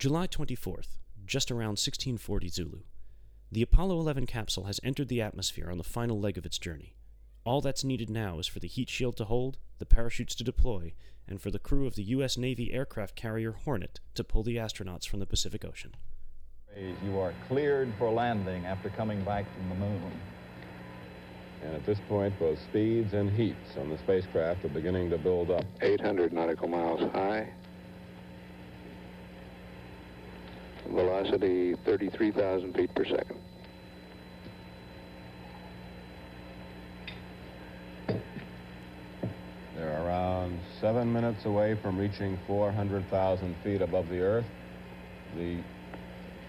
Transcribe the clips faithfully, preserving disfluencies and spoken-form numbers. July twenty-fourth, just around sixteen forty Zulu, the Apollo eleven capsule has entered the atmosphere on the final leg of its journey. All that's needed now is for the heat shield to hold, the parachutes to deploy, and for the crew of the U S Navy aircraft carrier Hornet to pull the astronauts from the Pacific Ocean. You are cleared for landing after coming back from the moon. And at this point, both speeds and heats on the spacecraft are beginning to build up. eight hundred nautical miles high. Velocity thirty-three thousand feet per second. They're around seven minutes away from reaching four hundred thousand feet above the Earth, the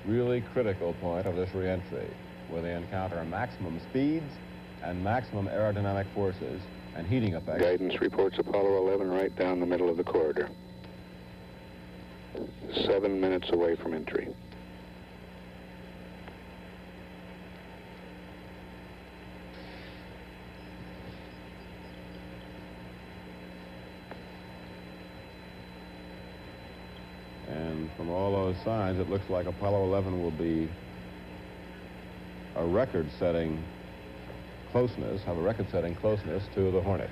really critical point of this reentry, where they encounter maximum speeds and maximum aerodynamic forces and heating effects. Guidance reports Apollo eleven right down the middle of the corridor. Seven minutes away from entry. And from all those signs, it looks like Apollo eleven will be a record-setting closeness, have a record-setting closeness to the Hornet.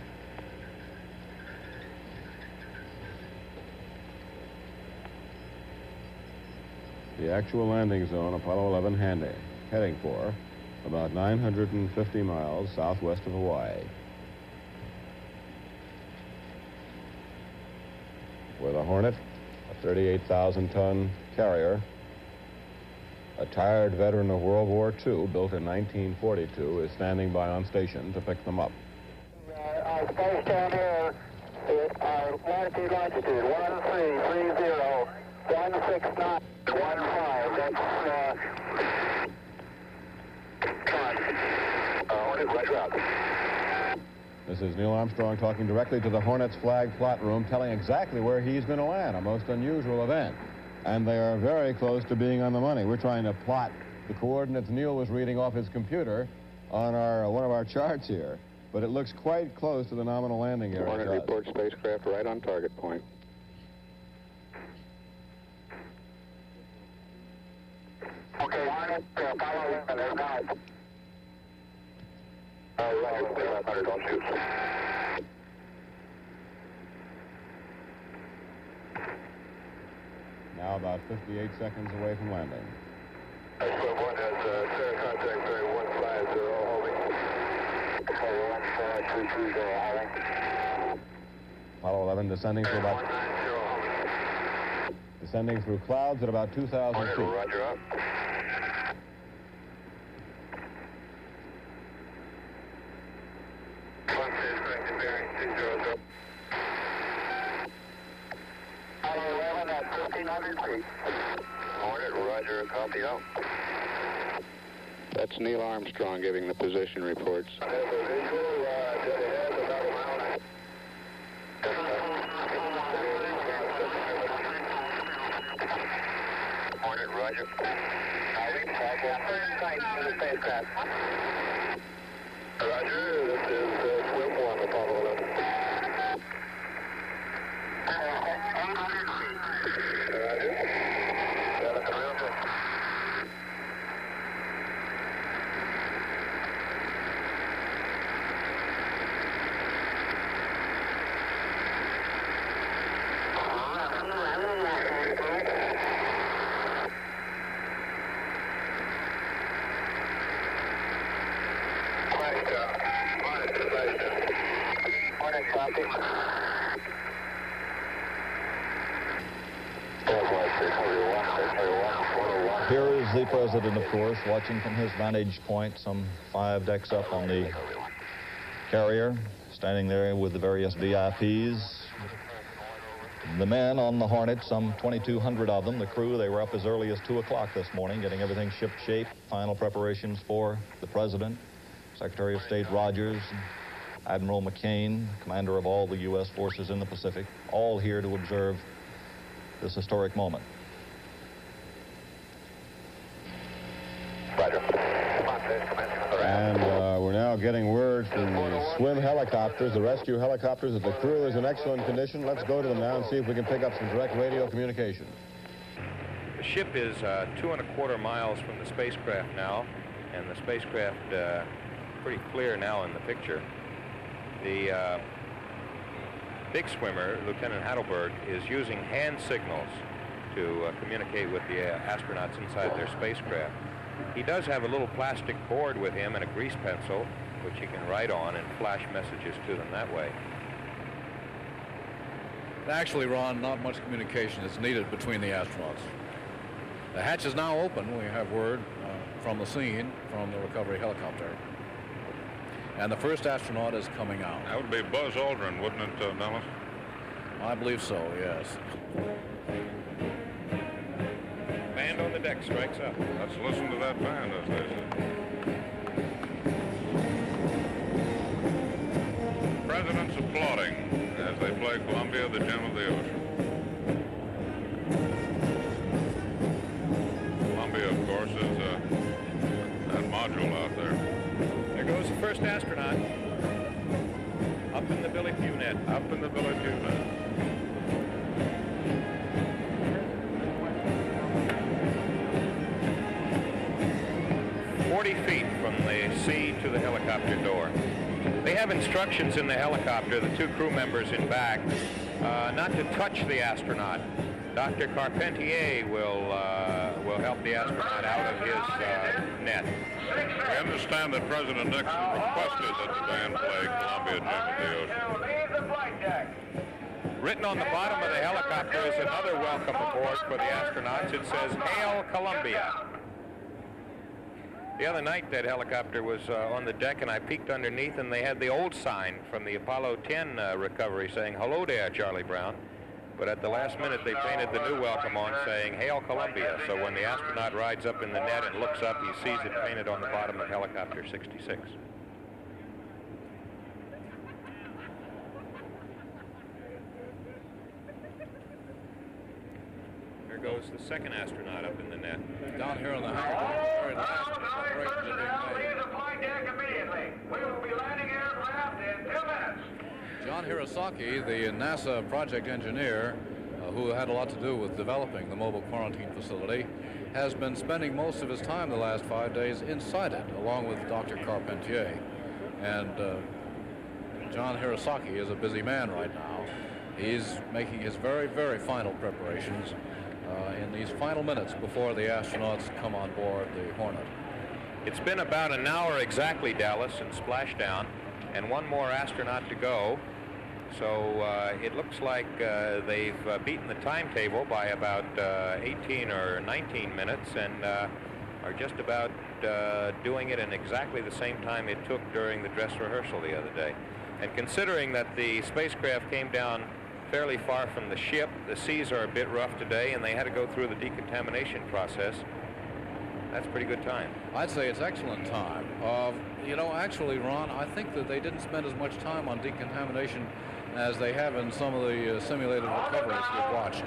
The actual landing zone, Apollo eleven handy, heading for about nine hundred fifty miles southwest of Hawaii, where the Hornet, a thirty-eight thousand ton carrier, a tired veteran of World War Two, built in nineteen forty-two, is standing by on station to pick them up. Uh, our space down here is our latitude longitude, one three three zero one six nine. One five, that's, uh, Hornet, right route. This is Neil Armstrong talking directly to the Hornet's flag plot room, telling exactly where he's going to land, a most unusual event. And they are very close to being on the money. We're trying to plot the coordinates Neil was reading off his computer on our one of our charts here, but it looks quite close to the nominal landing area. Hornet reports spacecraft right on target point. Okay, Hornet, Apollo eleven, they're gone. Uh, Roger, they're up there, don't shoot. Now about fifty-eight seconds away from landing. S one has uh, clear contact bearing one five zero, holding. one five three three zero, holding. Apollo eleven descending for about... one nine zero, descending through clouds at about two thousand feet. Roger, up. That's Neil Armstrong giving the position reports. Hornet, roger. Roger, this is uh, swim one, Apollo eleven. The president, of course, watching from his vantage point some five decks up on the carrier, standing there with the various V I Ps. The men on the Hornet, some twenty-two hundred of them, the crew, they were up as early as two o'clock this morning, getting everything ship-shape, final preparations for the president, Secretary of State Rogers, Admiral McCain, commander of all the U S forces in the Pacific, all here to observe this historic moment. And uh, we're now getting word from the swim helicopters, the rescue helicopters, that the crew is in excellent condition. Let's go to them now and see if we can pick up some direct radio communication. ship is uh, two and a quarter miles from the spacecraft now, and the spacecraft uh, pretty clear now in the picture. The uh, big swimmer, Lieutenant Heidelberg, is using hand signals to uh, communicate with the uh, astronauts inside their spacecraft. He does have a little plastic board with him and a grease pencil, which he can write on and flash messages to them that way. Actually, Ron, not much communication is needed between the astronauts. The hatch is now open. We have word uh, from the scene, from the recovery helicopter. And the first astronaut is coming out. That would be Buzz Aldrin, wouldn't it, uh, Nellis? I believe so, yes. Band on the deck strikes up. Let's listen to that band as they say. President's applauding as they play Columbia, the Gem of the Ocean. Columbia, of course, is uh, that module out there. Goes the first astronaut up in the Billy Pugh net. Up in the Billy Pugh net. Forty feet from the sea to the helicopter door. They have instructions in the helicopter, the two crew members in back, uh, not to touch the astronaut. Doctor Carpentier will uh, will help the astronaut out of his uh, net. We understand that President Nixon requested that the band play Columbia, Gem of the Ocean. Written on the bottom of the helicopter is another welcome aboard for the astronauts. It says, "Hail Columbia." The other night that helicopter was uh, on the deck and I peeked underneath and they had the old sign from the Apollo ten uh, recovery saying, "Hello there, Charlie Brown." But at the last minute, they painted the new welcome on saying, "Hail Columbia." So when the astronaut rides up in the net and looks up, he sees it painted on the bottom of helicopter sixty-six. There goes the second astronaut up in the net. Down here on the high ground. John Hirosaki, the NASA project engineer, uh, who had a lot to do with developing the mobile quarantine facility, has been spending most of his time the last five days inside it, along with Doctor Carpentier. And uh, John Hirosaki is a busy man right now. He's making his very, very final preparations uh, in these final minutes before the astronauts come on board the Hornet. It's been about an hour exactly, Dallas, in splashdown, and one more astronaut to go. So uh, it looks like uh, they've uh, beaten the timetable by about uh, eighteen or nineteen minutes and uh, are just about uh, doing it in exactly the same time it took during the dress rehearsal the other day. And considering that the spacecraft came down fairly far from the ship, the seas are a bit rough today and they had to go through the decontamination process. That's pretty good time. I'd say it's excellent time. Uh, you know, actually, Ron, I think that they didn't spend as much time on decontamination as they have in some of the uh, simulated recoveries we've watched.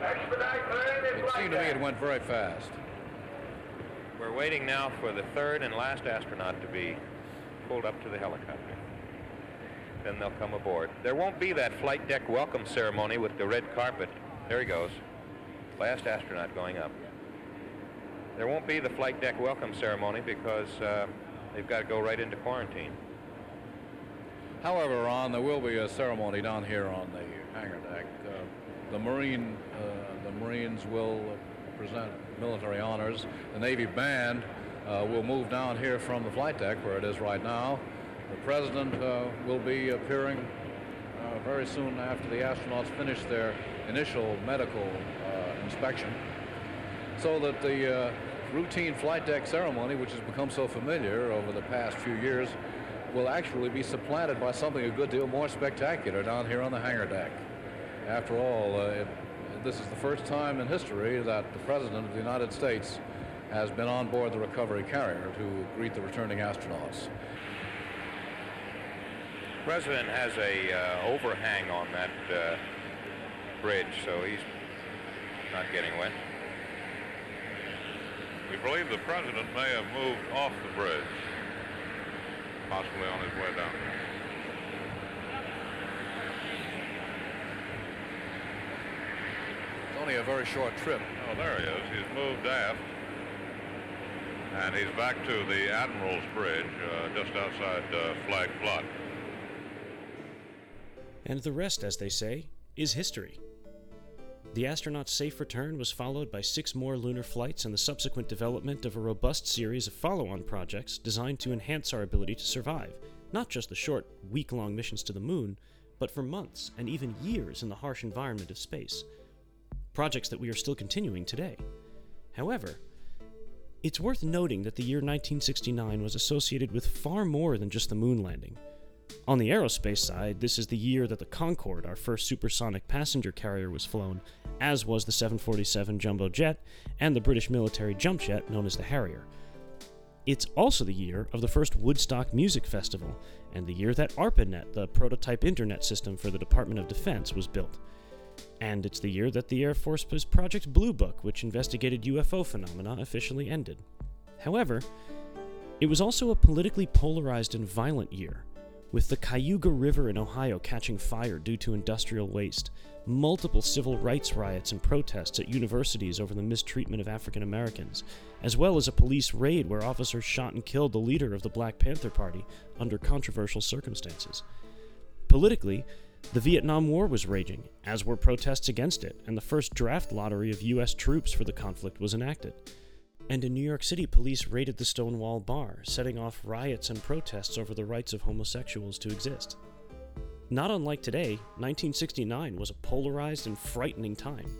It seemed to me it went very fast. We're waiting now for the third and last astronaut to be pulled up to the helicopter. Then they'll come aboard. There won't be that flight deck welcome ceremony with the red carpet. There he goes. Last astronaut going up. There won't be the flight deck welcome ceremony because uh, they've got to go right into quarantine. However, Ron, there will be a ceremony down here on the hangar deck. Uh, the Marine, uh, the Marines will present military honors. The Navy band uh, will move down here from the flight deck where it is right now. The President uh, will be appearing uh, very soon after the astronauts finish their initial medical uh, inspection. So that the uh, routine flight deck ceremony, which has become so familiar over the past few years, will actually be supplanted by something a good deal more spectacular down here on the hangar deck. After all, uh, it, this is the first time in history that the President of the United States has been on board the recovery carrier to greet the returning astronauts. The President has a uh, overhang on that uh, bridge, so he's not getting wet. We believe the President may have moved off the bridge, possibly on his way down. It's Only a very short trip. Oh, there he is. He's moved aft. And he's back to the Admiral's Bridge, uh, just outside uh, Flag Plot. And the rest, as they say, is history. The astronaut's safe return was followed by six more lunar flights and the subsequent development of a robust series of follow-on projects designed to enhance our ability to survive, not just the short, week-long missions to the moon, but for months and even years in the harsh environment of space. Projects that we are still continuing today. However, it's worth noting that the year nineteen sixty-nine was associated with far more than just the moon landing. On the aerospace side, this is the year that the Concorde, our first supersonic passenger carrier, was flown, as was the seven forty-seven jumbo jet and the British military jump jet known as the Harrier. It's also the year of the first Woodstock Music Festival, and the year that ARPANET, the prototype internet system for the Department of Defense, was built. And it's the year that the Air Force's Project Blue Book, which investigated U F O phenomena, officially ended. However, it was also a politically polarized and violent year, with the Cuyahoga River in Ohio catching fire due to industrial waste, multiple civil rights riots and protests at universities over the mistreatment of African Americans, as well as a police raid where officers shot and killed the leader of the Black Panther Party under controversial circumstances. Politically, the Vietnam War was raging, as were protests against it, and the first draft lottery of U S troops for the conflict was enacted. And in New York City, police raided the Stonewall Bar, setting off riots and protests over the rights of homosexuals to exist. Not unlike today, nineteen sixty-nine was a polarized and frightening time.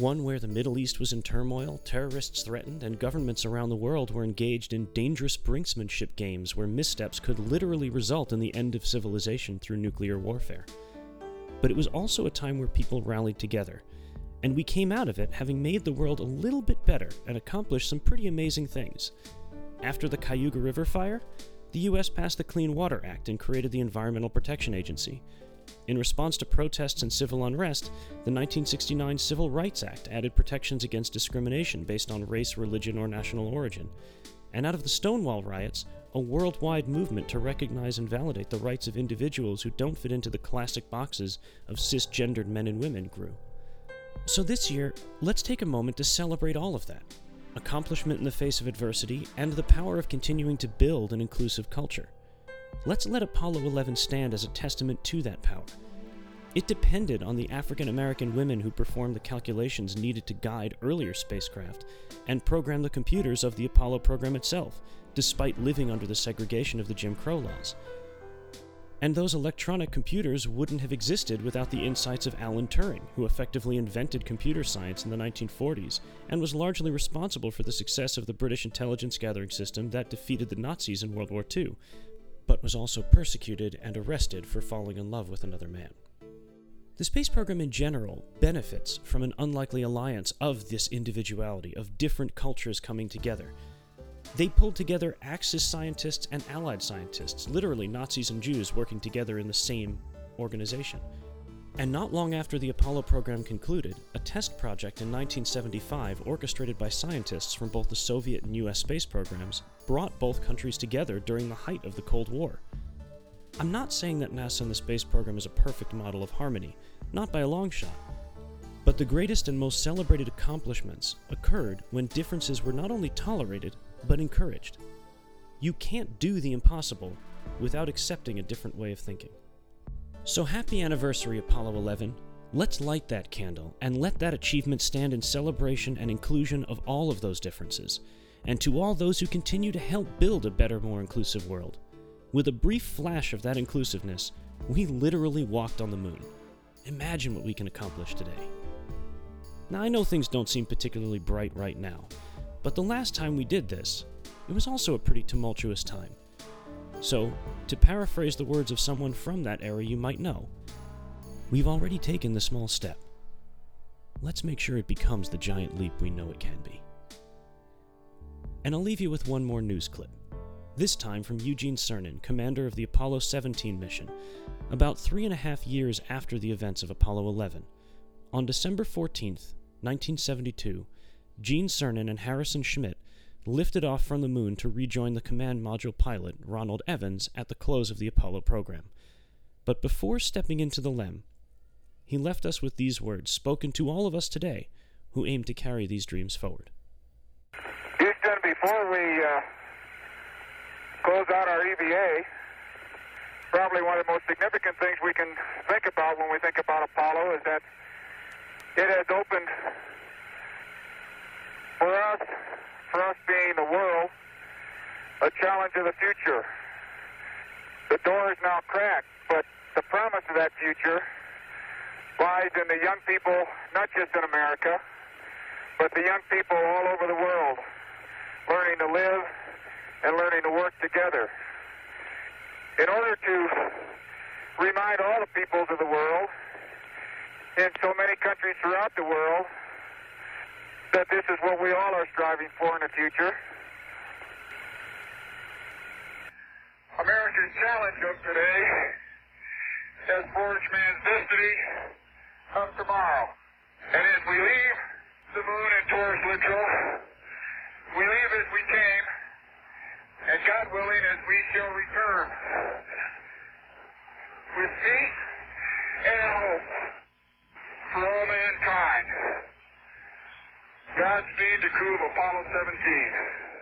One where the Middle East was in turmoil, terrorists threatened, and governments around the world were engaged in dangerous brinksmanship games where missteps could literally result in the end of civilization through nuclear warfare. But it was also a time where people rallied together. And we came out of it having made the world a little bit better and accomplished some pretty amazing things. After the Cuyahoga River fire, the U S passed the Clean Water Act and created the Environmental Protection Agency. In response to protests and civil unrest, the nineteen sixty-nine Civil Rights Act added protections against discrimination based on race, religion, or national origin. And out of the Stonewall riots, a worldwide movement to recognize and validate the rights of individuals who don't fit into the classic boxes of cisgendered men and women grew. So this year, let's take a moment to celebrate all of that, accomplishment in the face of adversity, and the power of continuing to build an inclusive culture. Let's let Apollo eleven stand as a testament to that power. It depended on the African American women who performed the calculations needed to guide earlier spacecraft and program the computers of the Apollo program itself, despite living under the segregation of the Jim Crow laws. And those electronic computers wouldn't have existed without the insights of Alan Turing, who effectively invented computer science in the nineteen forties and was largely responsible for the success of the British intelligence gathering system that defeated the Nazis in World War Two, but was also persecuted and arrested for falling in love with another man. The space program in general benefits from an unlikely alliance of this individuality, of different cultures coming together. They pulled together Axis scientists and Allied scientists, literally Nazis and Jews working together in the same organization. And not long after the Apollo program concluded, a test project in nineteen seventy-five, orchestrated by scientists from both the Soviet and U S space programs, brought both countries together during the height of the Cold War. I'm not saying that NASA and the space program is a perfect model of harmony, not by a long shot. But the greatest and most celebrated accomplishments occurred when differences were not only tolerated, but encouraged. You can't do the impossible without accepting a different way of thinking. So happy anniversary, Apollo eleven. Let's light that candle and let that achievement stand in celebration and inclusion of all of those differences, and to all those who continue to help build a better, more inclusive world. With a brief flash of that inclusiveness, we literally walked on the moon. Imagine what we can accomplish today. Now, I know things don't seem particularly bright right now, but the last time we did this, it was also a pretty tumultuous time. So, to paraphrase the words of someone from that era you might know, we've already taken the small step. Let's make sure it becomes the giant leap we know it can be. And I'll leave you with one more news clip, this time from Eugene Cernan, commander of the Apollo seventeen mission, about three and a half years after the events of Apollo eleven. On December fourteenth, nineteen seventy-two, Gene Cernan and Harrison Schmidt lifted off from the moon to rejoin the command module pilot, Ronald Evans, at the close of the Apollo program. But before stepping into the L E M, he left us with these words, spoken to all of us today, who aim to carry these dreams forward. Houston, before we uh, close out our E V A, probably one of the most significant things we can think about when we think about Apollo is that it has opened for us, for us being the world, a challenge of the future. The door is now cracked, but the promise of that future lies in the young people, not just in America, but the young people all over the world, learning to live and learning to work together. In order to remind all the peoples of the world, in so many countries throughout the world, that this is what we all are striving for in the future, America's challenge of today has forged man's destiny of tomorrow. And as we leave the moon at Taurus-Littrow, we leave as we came, and God willing, as we shall return, with peace and hope for all mankind. Godspeed to crew of Apollo seventeen.